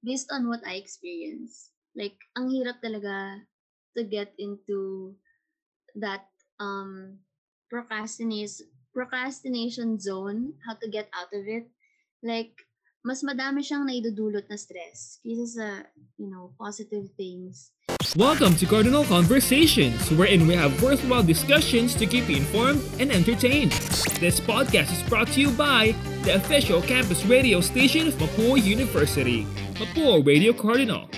based on what I experienced, like, ang hirap talaga to get into that procrastination zone, how to get out of it. Like, mas madami siyang naidudulot na stress kaysa sa, positive things. Welcome to Cardinal Conversations, wherein we have worthwhile discussions to keep you informed and entertained. This podcast is brought to you by the official campus radio station of Mapua University, Mapua Radio Cardinal.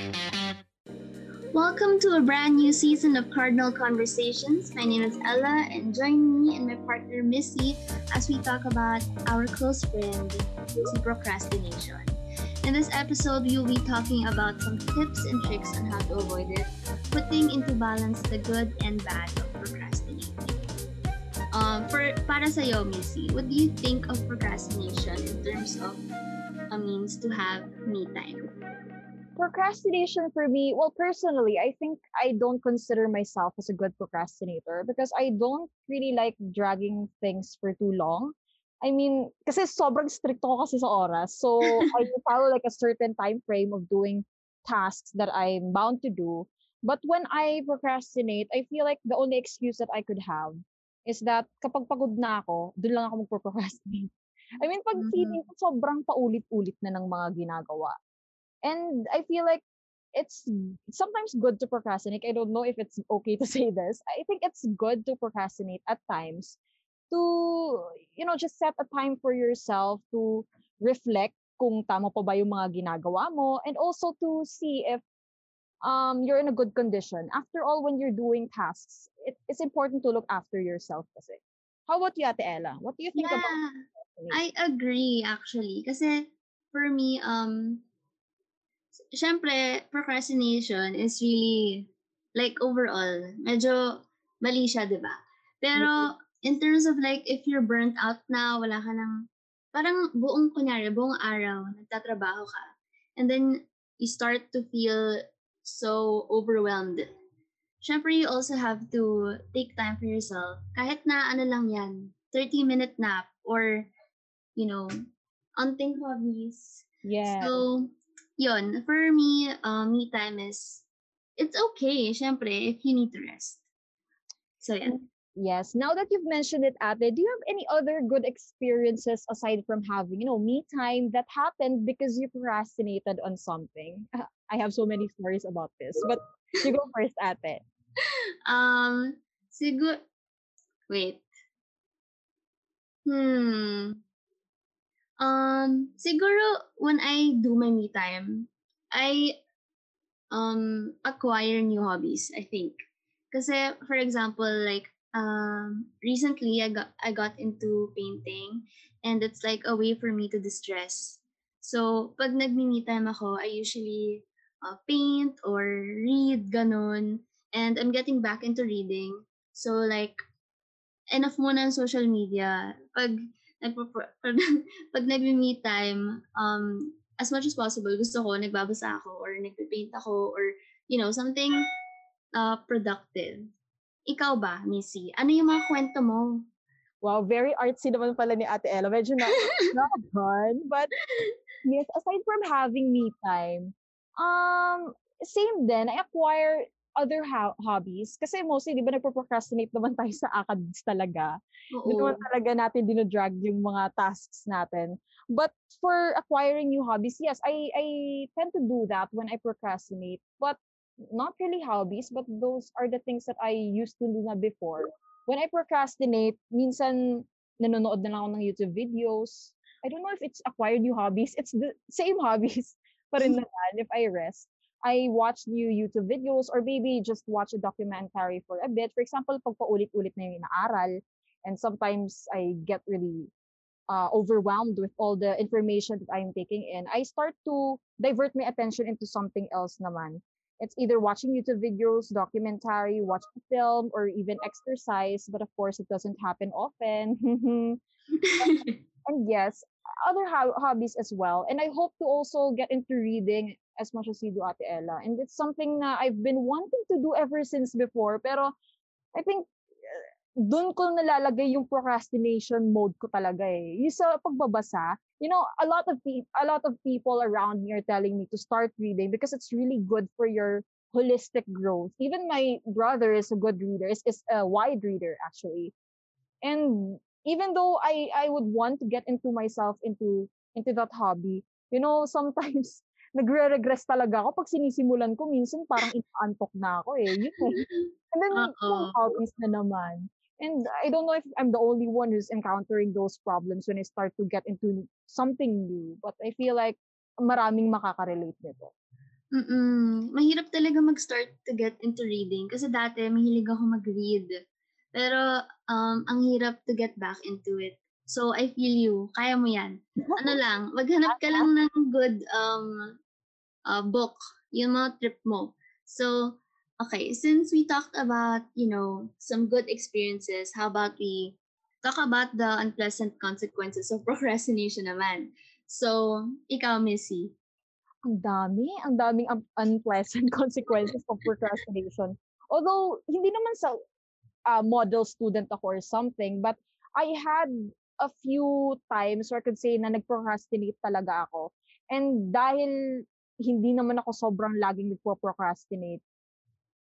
Welcome to a brand new season of Cardinal Conversations. My name is Ella, and join me and my partner Missy as we talk about our close friend, procrastination. In this episode, we will be talking about some tips and tricks on how to avoid it, putting into balance the good and bad of procrastination. Para sa'yo, Missy, what do you think of procrastination in terms of a means to have me time? Procrastination for me, well, personally, I think I don't consider myself as a good procrastinator because I don't really like dragging things for too long. I mean, kasi sobrang strict ako kasi sa oras. So, I follow like a certain time frame of doing tasks that I'm bound to do. But when I procrastinate, I feel like the only excuse that I could have is that kapag pagod na ako, doon lang ako magpo-procrastinate. I mean, pag feeling ko sobrang paulit-ulit na ng mga ginagawa. And I feel like it's sometimes good to procrastinate. I don't know if it's okay to say this. I think it's good to procrastinate at times to, just set a time for yourself to reflect kung tama pa ba yung mga ginagawa mo, and also to see if you're in a good condition. After all, when you're doing tasks, it's important to look after yourself kasi. How about you, Ate Ella? What do you think about procrastination? I agree, actually. Kasi for me, syempre, procrastination is really, like, overall, medyo mali siya, diba? Pero, in terms of, like, if you're burnt out na, wala ka ng, parang buong araw, nagtatrabaho ka. And then, you start to feel so overwhelmed. Syempre, you also have to take time for yourself. Kahit na, lang yan, 30-minute nap, or, unthink hobbies. Yeah. So, yun, for me, me time is, it's okay, syempre, if you need to rest. So, yeah. Yes. Now that you've mentioned it, Ate, do you have any other good experiences aside from having, me time that happened because you procrastinated on something? I have so many stories about this, but you go first, Ate. Siguro, when I do my me time, I acquire new hobbies, I think. Kasi, for example, like, recently, I got into painting, and it's like a way for me to distress. So, pag nag-me time ako, I usually paint or read, ganun. And I'm getting back into reading. So, like, enough muna ng social media. Pag nag-me time, as much as possible, gusto ko, nagbabasa ako, or nagpipaint ako, or, something productive. Ikaw ba, Missy? Ano yung mga kwento mo? Wow, very artsy naman pala ni Ate Ella. Medyo not fun, but yes, aside from having me time, same din, I acquire other hobbies. Kasi mostly, di ba, nagpo-procrastinate naman tayo sa acads talaga. Doon naman talaga natin dinodrag yung mga tasks natin. But for acquiring new hobbies, yes, I tend to do that when I procrastinate. But not really hobbies, but those are the things that I used to do na before. When I procrastinate, minsan nanonood na lang ako ng YouTube videos. I don't know if it's acquired new hobbies. It's the same hobbies pa rin naman if I rest. I watch new YouTube videos, or maybe just watch a documentary for a bit. For example, pag paulit-ulit na yung inaaral, and sometimes I get really overwhelmed with all the information that I'm taking in, I start to divert my attention into something else naman. It's either watching YouTube videos, documentary, watch a film, or even exercise. But of course, it doesn't happen often. And yes, other hobbies as well. And I hope to also get into reading as much as you do, Ate Ella. And it's something na I've been wanting to do ever since before. Pero I think doon ko nalalagay yung procrastination mode ko talaga eh. Yung sa pagbabasa, you know, a lot of people around me are telling me to start reading because it's really good for your holistic growth. Even my brother is a good reader, is a wide reader actually. And even though I would want to get into myself into that hobby, you know, sometimes nagre-regress talaga ako pag sinisimulan ko, minsan parang inaantok na ako eh. And then yung hobbies na naman. And I don't know if I'm the only one who's encountering those problems when I start to get into something new. But I feel like maraming makakarelate nito. Mahirap talaga mag-start to get into reading. Kasi dati, mahilig ako mag-read. Pero ang hirap to get back into it. So I feel you. Kaya mo yan. Ano lang, maghanap ka lang ng good book. Yun mga trip mo. So, okay, since we talked about, you know, some good experiences, how about we talk about the unpleasant consequences of procrastination naman? So, ikaw, Missy. Ang daming unpleasant consequences of procrastination. Although, hindi naman sa model student ako or something, but I had a few times where I could say na nag-procrastinate talaga ako. And dahil hindi naman ako sobrang laging nagpo-procrastinate,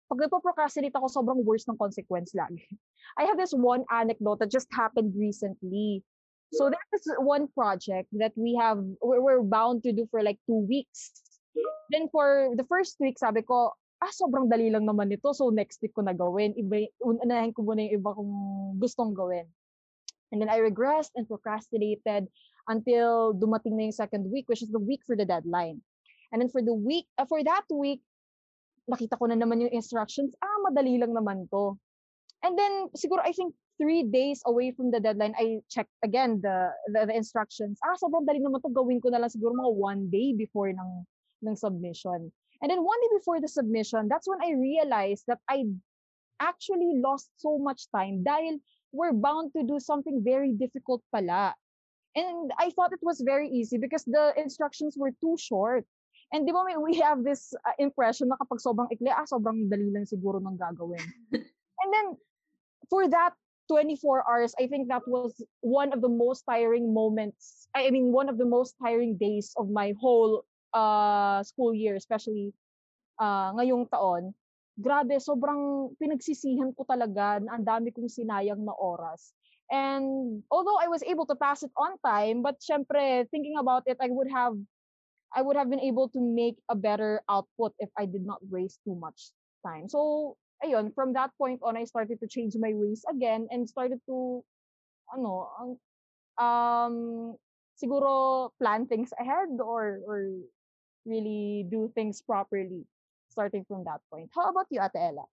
pag nagpo-procrastinate ako, sobrang worst ng consequence lagi. I have this one anecdote that just happened recently. So there's this one project that we're bound to do for like 2 weeks. Then for the first week, sabi ko, sobrang dali lang naman nito. So next week ko na gawin. Unahin ko muna yung iba kong gustong gawin. And then I regressed and procrastinated until dumating na yung second week, which is the week for the deadline. And then for that week, nakita ko na naman yung instructions, madali lang naman to. And then, siguro, I think 3 days away from the deadline, I checked again the instructions. Sobrang dali naman to, gawin ko na lang siguro mga 1 day before ng submission. And then 1 day before the submission, that's when I realized that I actually lost so much time dahil we're bound to do something very difficult pala. And I thought it was very easy because the instructions were too short. And di ba we have this impression na kapag sobrang ikli, sobrang dali lang siguro ng gagawin. And then, for that 24 hours, I think that was one of the most tiring moments. I mean, one of the most tiring days of my whole school year, especially ngayong taon. Grabe, sobrang pinagsisihan ko talaga na ang dami kong sinayang na oras. And although I was able to pass it on time, but syempre, thinking about it, I would have been able to make a better output if I did not waste too much time. So, ayun, from that point on, I started to change my ways again and started to, siguro plan things ahead or really do things properly starting from that point. How about you, Ate Ella?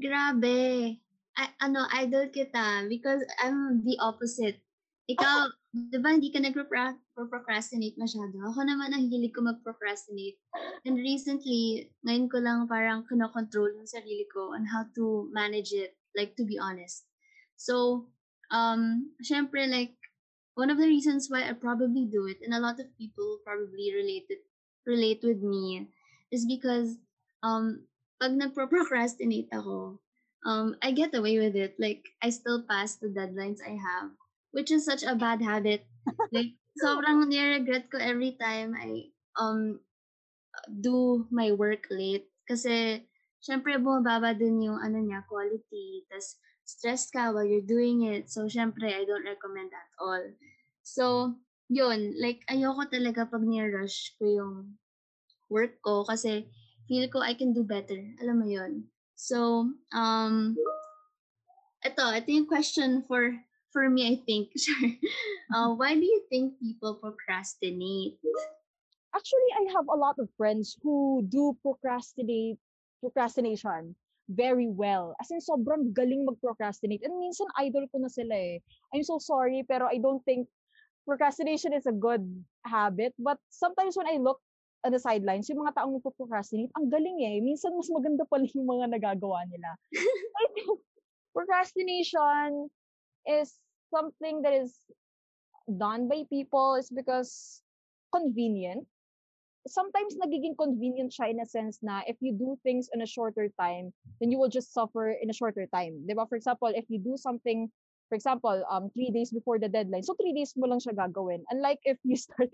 Grabe. Idol kita because I'm the opposite. Ikaw, diba hindi ka nag-procrastinate masyado? Ako naman ang hilig ko mag-procrastinate. And recently, ngayon ko lang parang kinokontrol yung sarili ko on how to manage it, like to be honest. So, syempre like, one of the reasons why I probably do it, and a lot of people probably relate with me, is because pag nag-procrastinate ako, I get away with it. Like, I still pass the deadlines I have. Which is such a bad habit. Like, sobrang nire-regret ko every time I do my work late. Kasi, syempre, bumababa dun yung quality. Tas, stressed ka while you're doing it. So, syempre, I don't recommend at all. So, yun. Like, ayoko talaga pag nire-rush ko yung work ko. Kasi, feel ko I can do better. Alam mo yun. So, ito yung question for me, I think. Why do you think people procrastinate? Actually, I have a lot of friends who do procrastination very well. As in, sobrang galing mag-procrastinate. And minsan, idol ko na sila eh. I'm so sorry, pero I don't think procrastination is a good habit. But sometimes when I look at the sidelines, yung mga taong mag-procrastinate, ang galing eh. Minsan, mas maganda pala yung mga nagagawa nila. I think procrastination is something that is done by people is because convenient. sometimes nagiging convenient siya in a sense na if you do things in a shorter time, then you will just suffer in a shorter time. Diba? For example, if you do something, for example, 3 days before the deadline, so 3 days mo lang siya gagawin. Unlike if you start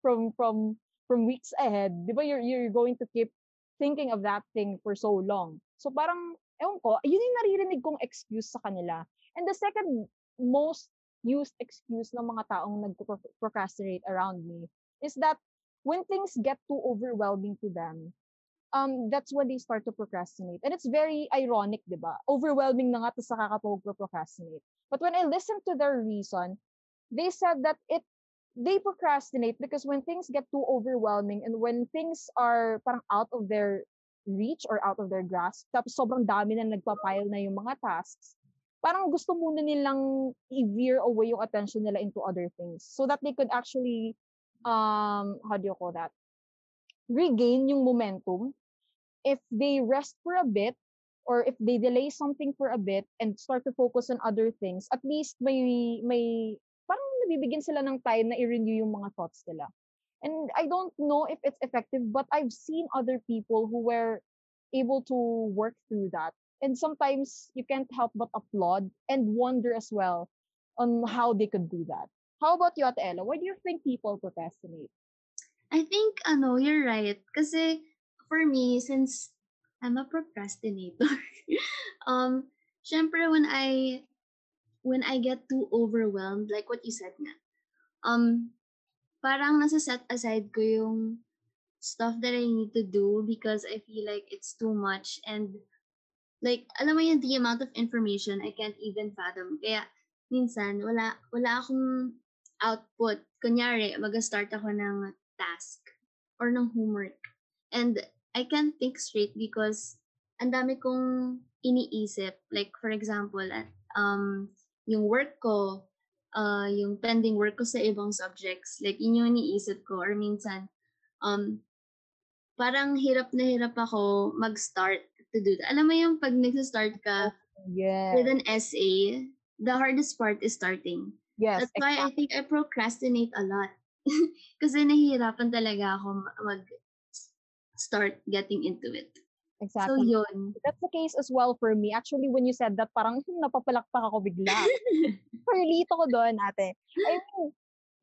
from weeks ahead, diba? You're going to keep thinking of that thing for so long. So parang, ewan ko, yun yung naririnig kong excuse sa kanila. And the second most used excuse ng mga taong nag-procrastinate around me is that when things get too overwhelming to them, that's when they start to procrastinate. And it's very ironic, di ba? Overwhelming na nga, tapos saka ka procrastinate. But when I listened to their reason, they said that they procrastinate because when things get too overwhelming and when things are parang out of their reach or out of their grasp, tapos sobrang dami na nagpapile na yung mga tasks, parang gusto muna nilang i-veer away yung attention nila into other things so that they could actually, how do you call that, regain yung momentum if they rest for a bit or if they delay something for a bit and start to focus on other things. At least may parang nabibigyan sila ng time na i-renew yung mga thoughts nila. And I don't know if it's effective, but I've seen other people who were able to work through that. And sometimes you can't help but applaud and wonder as well on how they could do that. How about you, Ate Ella? Why do you think people procrastinate? I think, you're right. Kasi for me, since I'm a procrastinator, syempre when I get too overwhelmed, like what you said nga, parang nasa set aside ko yung stuff that I need to do because I feel like it's too much and like, alam mo yun, the amount of information I can't even fathom. Kaya, minsan, wala akong output. Kunyari, mag-start ako ng task or ng homework. And I can't think straight because ang dami kong iniisip. Like, for example, yung work ko, yung pending work ko sa ibang subjects. Like, yun yung iniisip ko. Or minsan, parang hirap na hirap ako mag-start to do that. Alam mo yung pag nag-start ka with an essay, the hardest part is starting. Yes, that's why I think I procrastinate a lot. Kasi nahihirapan talaga ako mag-start getting into it. Exactly. So yun. That's the case as well for me. Actually, when you said that, parang napapalakpak ako bigla. Perlito ko doon, ate. I mean,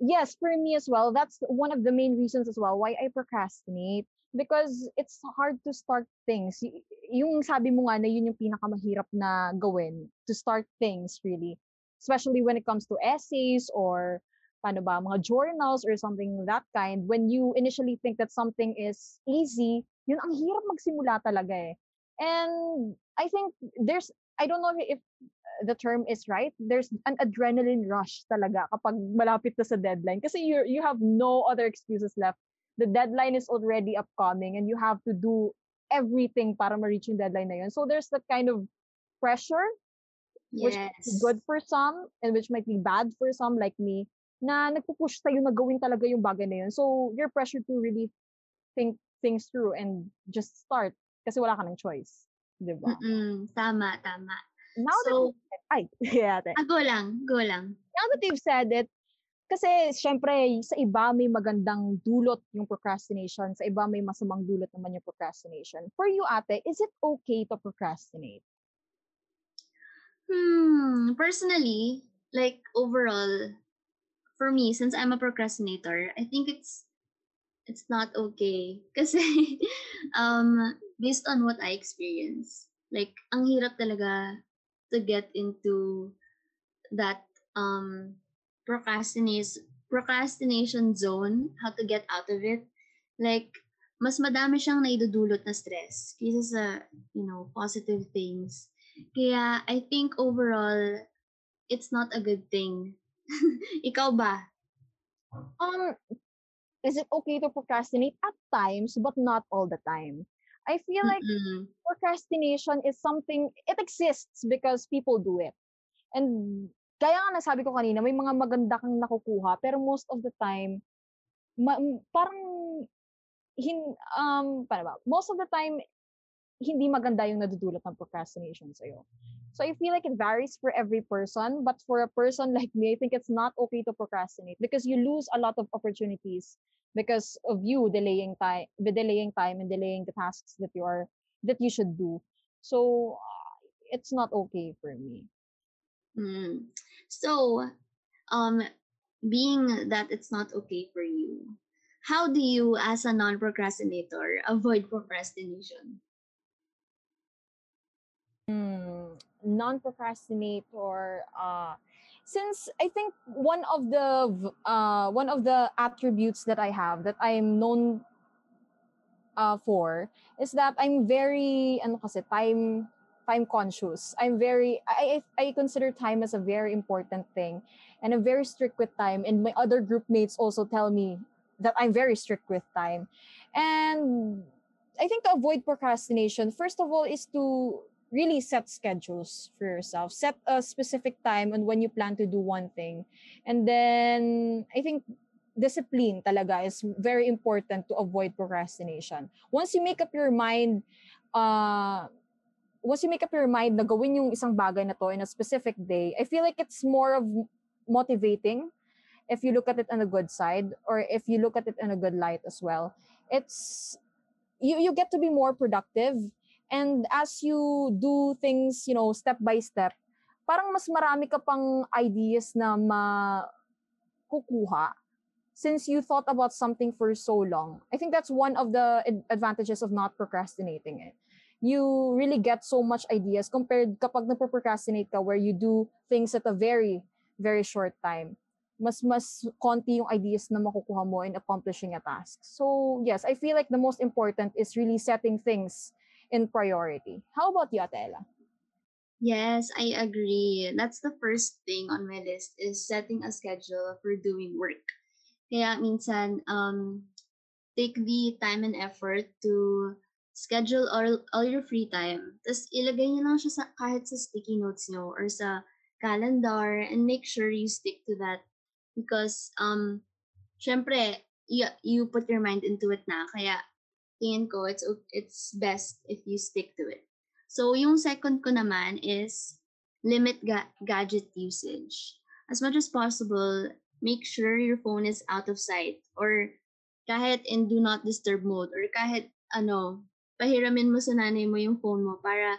yes, for me as well. That's one of the main reasons as well why I procrastinate. Because it's hard to start things. Yung sabi mo nga na yun yung pinakamahirap na gawin, to start things really. Especially when it comes to essays or mga journals or something that kind. When you initially think that something is easy, yun ang hirap magsimula talaga eh. And I think I don't know if the term is right, there's an adrenaline rush talaga kapag malapit na sa deadline. Kasi you have no other excuses left. The deadline is already upcoming and you have to do everything para ma-reach yung deadline na yun. So there's that kind of pressure, which might be good for some and which might be bad for some like me, na nagpupush tayo na gawin talaga yung bagay na yun. So you're pressured to really think things through and just start kasi wala ka ng choice. Diba? Tama. Now so, go lang. Now that you've said it, kasi, syempre, sa iba may magandang dulot yung procrastination. Sa iba may masamang dulot naman yung procrastination. For you, ate, is it okay to procrastinate? Personally, like overall, for me, since I'm a procrastinator, I think it's not okay. Kasi, based on what I experience, like, ang hirap talaga to get into that procrastination zone, how to get out of it. Like, mas madami siyang naidudulot na stress kaysa sa, positive things. Kaya, I think overall, it's not a good thing. Ikaw ba? Is it okay to procrastinate? At times, but not all the time. I feel like procrastination is something, it exists because people do it. And kaya nga nasabi ko kanina, may mga maganda kang nakukuha, pero most of the time, most of the time, hindi maganda yung nadudulot ng procrastination sa'yo. So I feel like it varies for every person. But for a person like me, I think it's not okay to procrastinate because you lose a lot of opportunities because of you delaying time and delaying the tasks that you should do. So it's not okay for me. So, being that it's not okay for you, how do you, as a non-procrastinator, avoid procrastination? Non-procrastinator. Since I think one of the attributes that I have that I am known for is that I'm very time conscious. I consider time as a very important thing, and I'm very strict with time. And my other group mates also tell me that I'm very strict with time. And I think to avoid procrastination, first of all, is to really set schedules for yourself. Set a specific time on when you plan to do one thing. And then I think discipline talaga is very important to avoid procrastination. Once you make up your mind na gawin yung isang bagay na to in a specific day, I feel like it's more of motivating if you look at it on a good side, or if you look at it in a good light as well. It's you get to be more productive, and as you do things, step by step, parang mas marami ka pang ideas na makukuha since you thought about something for so long. I think that's one of the advantages of not procrastinating it. You really get so much ideas compared kapag na-procrastinate ka where you do things at a very, very short time. Mas konti yung ideas na makukuha mo in accomplishing a task. So yes, I feel like the most important is really setting things in priority. How about you, Atela? Yes, I agree. That's the first thing on my list is setting a schedule for doing work. Kaya minsan, take the time and effort to schedule all your free time. Tapos ilagay niyo lang siya kahit sa sticky notes niyo or sa calendar, and make sure you stick to that because syempre you put your mind into it na. Kaya tingin ko it's best if you stick to it. So yung second ko naman is limit gadget usage. As much as possible, make sure your phone is out of sight or kahit in do not disturb mode or kahit pahiramin mo sa nanay mo yung phone mo para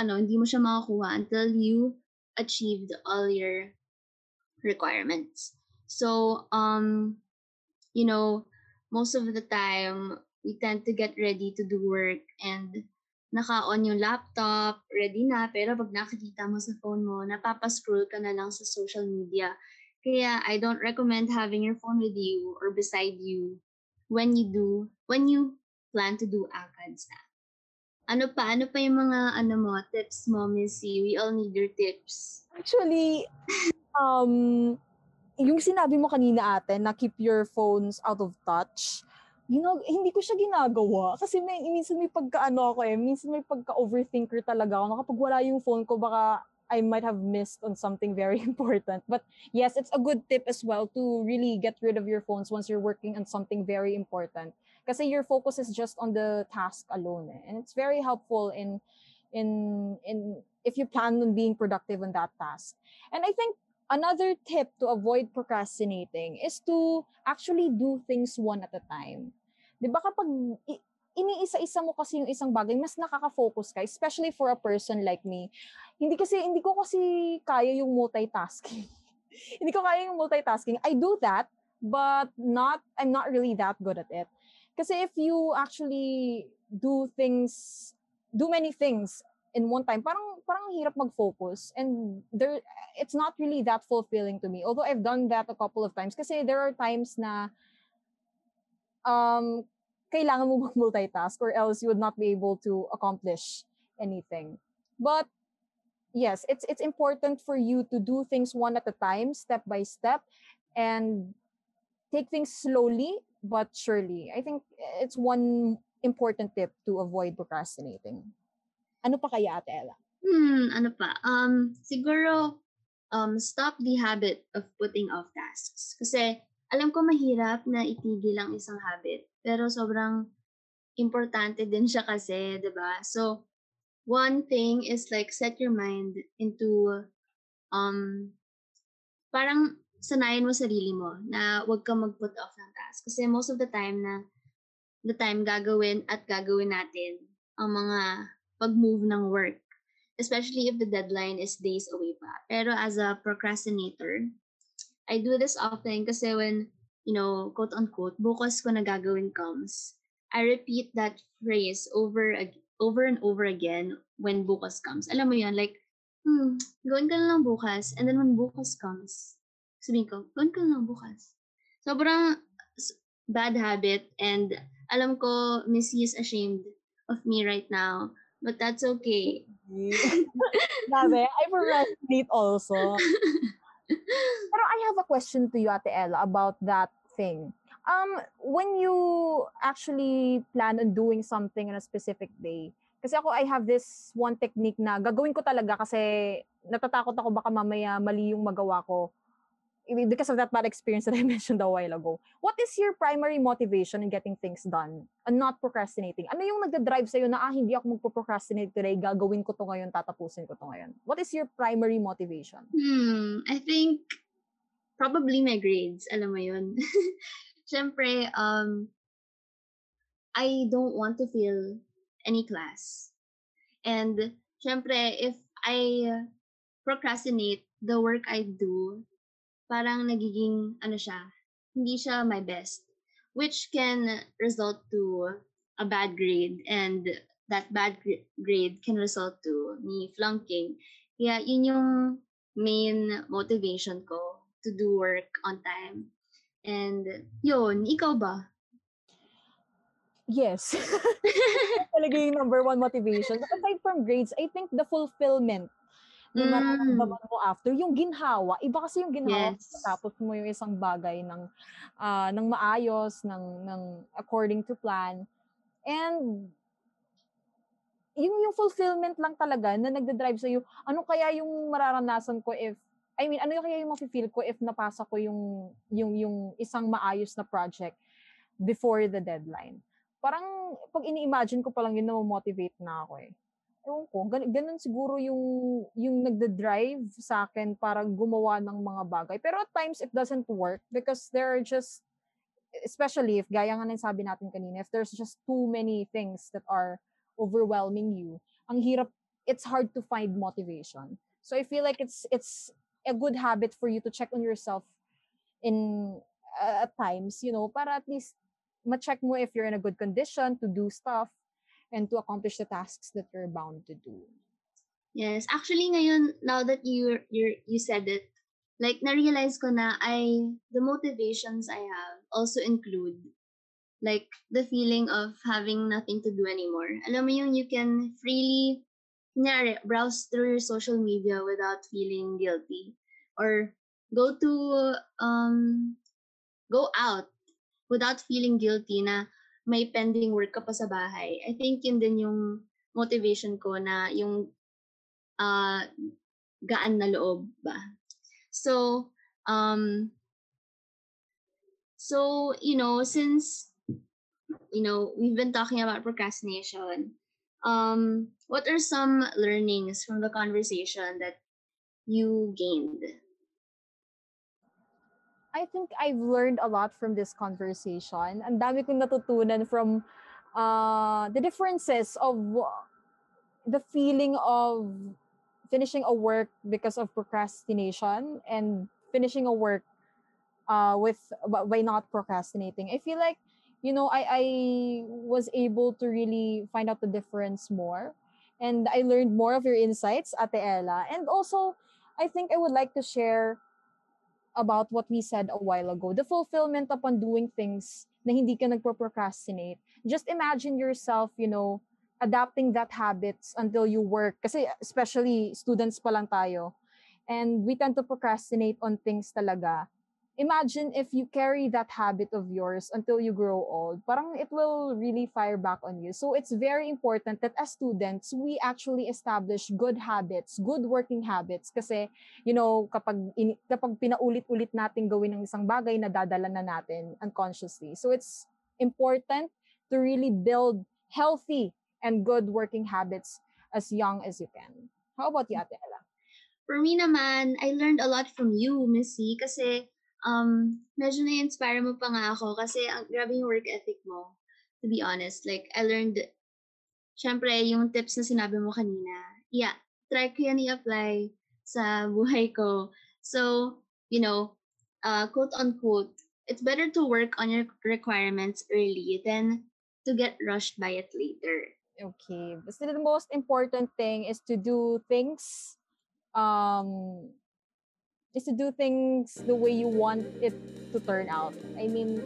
hindi mo siya makakuha until you achieved all your requirements. So, most of the time, we tend to get ready to do work and naka-on yung laptop, ready na, pero pag nakikita mo sa phone mo, napapascroll ka na lang sa social media. Kaya I don't recommend having your phone with you or beside you when you plan to do ACADS na. Ano pa yung mga tips mo, Missy? We all need your tips. Actually, yung sinabi mo kanina ate na keep your phones out of touch, hindi ko siya ginagawa kasi minsan may pagkaano ako eh. Minsan may pagka-overthinker talaga ako. Kapag wala yung phone ko, baka I might have missed on something very important. But yes, it's a good tip as well to really get rid of your phones once you're working on something very important. Kasi your focus is just on the task alone. Eh? And it's very helpful in if you plan on being productive on that task. And I think another tip to avoid procrastinating is to actually do things one at a time. Diba kapag iniisa-isa mo kasi yung isang bagay, mas nakaka-focus ka, especially for a person like me. Hindi ko kasi kaya yung multitasking. I do that, but I'm not really that good at it. Kasi if you actually do many things in one time, parang hirap mag-focus, and there it's not really that fulfilling to me. Although I've done that a couple of times kasi there are times na kailangan mo mag-multitask or else you would not be able to accomplish anything. But yes, it's important for you to do things one at a time, step by step, and take things slowly but surely. I think it's one important tip to avoid procrastinating. Ano pa kaya, Ate Ella? Ano pa? Siguro, stop the habit of putting off tasks. Kasi alam ko mahirap na itigil ang isang habit, pero sobrang importante din siya kasi, 'di ba? So, One thing is like set your mind into parang sanayin mo sarili mo na wag kang mag-put off ng task. Kasi most of the time na gagawin natin ang mga pag-move ng work. Especially if the deadline is days away pa. Pero as a procrastinator, I do this often kasi when, you know, quote-unquote, bukas ko na gagawin comes, I repeat that phrase over and over again when bukas comes. Alam mo yun, like, gawin ka na lang bukas. And then when bukas comes, sabihin ko, gawin ka na lang bukas. Sobrang bad habit and alam ko, Missy is ashamed of me right now. But that's okay. Sabi, I procrastinate also. Pero I have a question to you, Ate Ella, about that thing. When you actually plan on doing something on a specific day, kasi ako, I have this one technique na gagawin ko talaga kasi natatakot ako baka mamaya mali yung magawa ko because of that bad experience that I mentioned a while ago. What is your primary motivation in getting things done and not procrastinating? Ano yung nagdadrive sa'yo na, hindi ako magpo-procrastinate today, gagawin ko to ngayon, tatapusin ko to ngayon? What is your primary motivation? I think probably my grades. Alam mo yun. Siyempre, I don't want to fail any class. And siyempre, if I procrastinate the work I do, parang nagiging, hindi siya my best. Which can result to a bad grade. And that bad grade can result to me flunking. Kaya yun yung main motivation ko to do work on time. And yun, ikaw ba? Yes. That's talaga yung number one motivation. But aside from grades, I think the fulfillment yung mararamdaman mo after. Yung ginhawa, iba kasi yung ginhawa. Yes. Tapos mo yung isang bagay ng maayos, ng according to plan. And yung fulfillment lang talaga na nagdadrive sa'yo, ano kaya yung mararanasan ko if ano kaya yung mafe-feel ko if napasa ko yung isang maayos na project before the deadline? Parang pag ini-imagine ko pa lang yun, na-motivate na ako eh. Ewan ko, ganun siguro yung nagda-drive sa akin para gumawa ng mga bagay. Pero at times, it doesn't work because there are just, especially if, gaya nga na sabi natin kanina, if there's just too many things that are overwhelming you, ang hirap, it's hard to find motivation. So I feel like it's a good habit for you to check on yourself in at times, you know, para at least ma-check mo if you're in a good condition to do stuff and to accomplish the tasks that you're bound to do. Yes, actually ngayon, now that you said it, like na-realize ko na the motivations I have also include like the feeling of having nothing to do anymore. Alam mo yung you can freely browse through your social media without feeling guilty, or go out without feeling guilty na may pending work ka pa sa bahay. I think yun din yung motivation ko na yung gaan na loob ba. So you know, since you know we've been talking about procrastination, what are some learnings from the conversation that you gained? I think I've learned a lot from this conversation. Ang dami kong natutunan from the differences of the feeling of finishing a work because of procrastination and finishing a work by not procrastinating. I feel like, you know, I was able to really find out the difference more. And I learned more of your insights, Ate Ella. And also, I think I would like to share about what we said a while ago. The fulfillment upon doing things na hindi ka nagpo-procrastinate. Just imagine yourself, you know, adapting that habits until you work. Kasi especially students pa lang tayo. And we tend to procrastinate on things talaga. Imagine if you carry that habit of yours until you grow old. Parang it will really fire back on you. So it's very important that as students, we actually establish good habits, good working habits. Kasi, you know, kapag pinaulit-ulit natin gawin ng isang bagay, nadadala na natin unconsciously. So it's important to really build healthy and good working habits as young as you can. How about you, Ate Ella? For me naman, I learned a lot from you, Missy, kasi medyo na-inspire mo pa nga ako kasi grabe yung work ethic mo, to be honest. Like, I learned, syempre, yung tips na sinabi mo kanina, yeah, try ko yan i-apply sa buhay ko. So, you know, quote-unquote, it's better to work on your requirements early than to get rushed by it later. Okay. But still, the most important thing is to do things the way you want it to turn out. I mean,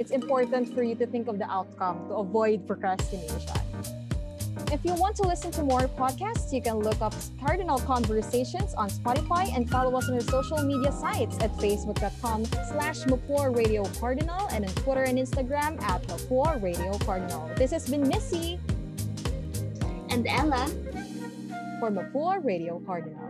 it's important for you to think of the outcome to avoid procrastination. If you want to listen to more podcasts, you can look up Cardinal Conversations on Spotify and follow us on our social media sites at facebook.com/Mapua Radio Cardinal and on Twitter and Instagram at Mapua Radio Cardinal. This has been Missy and Ella for Mapua Radio Cardinal.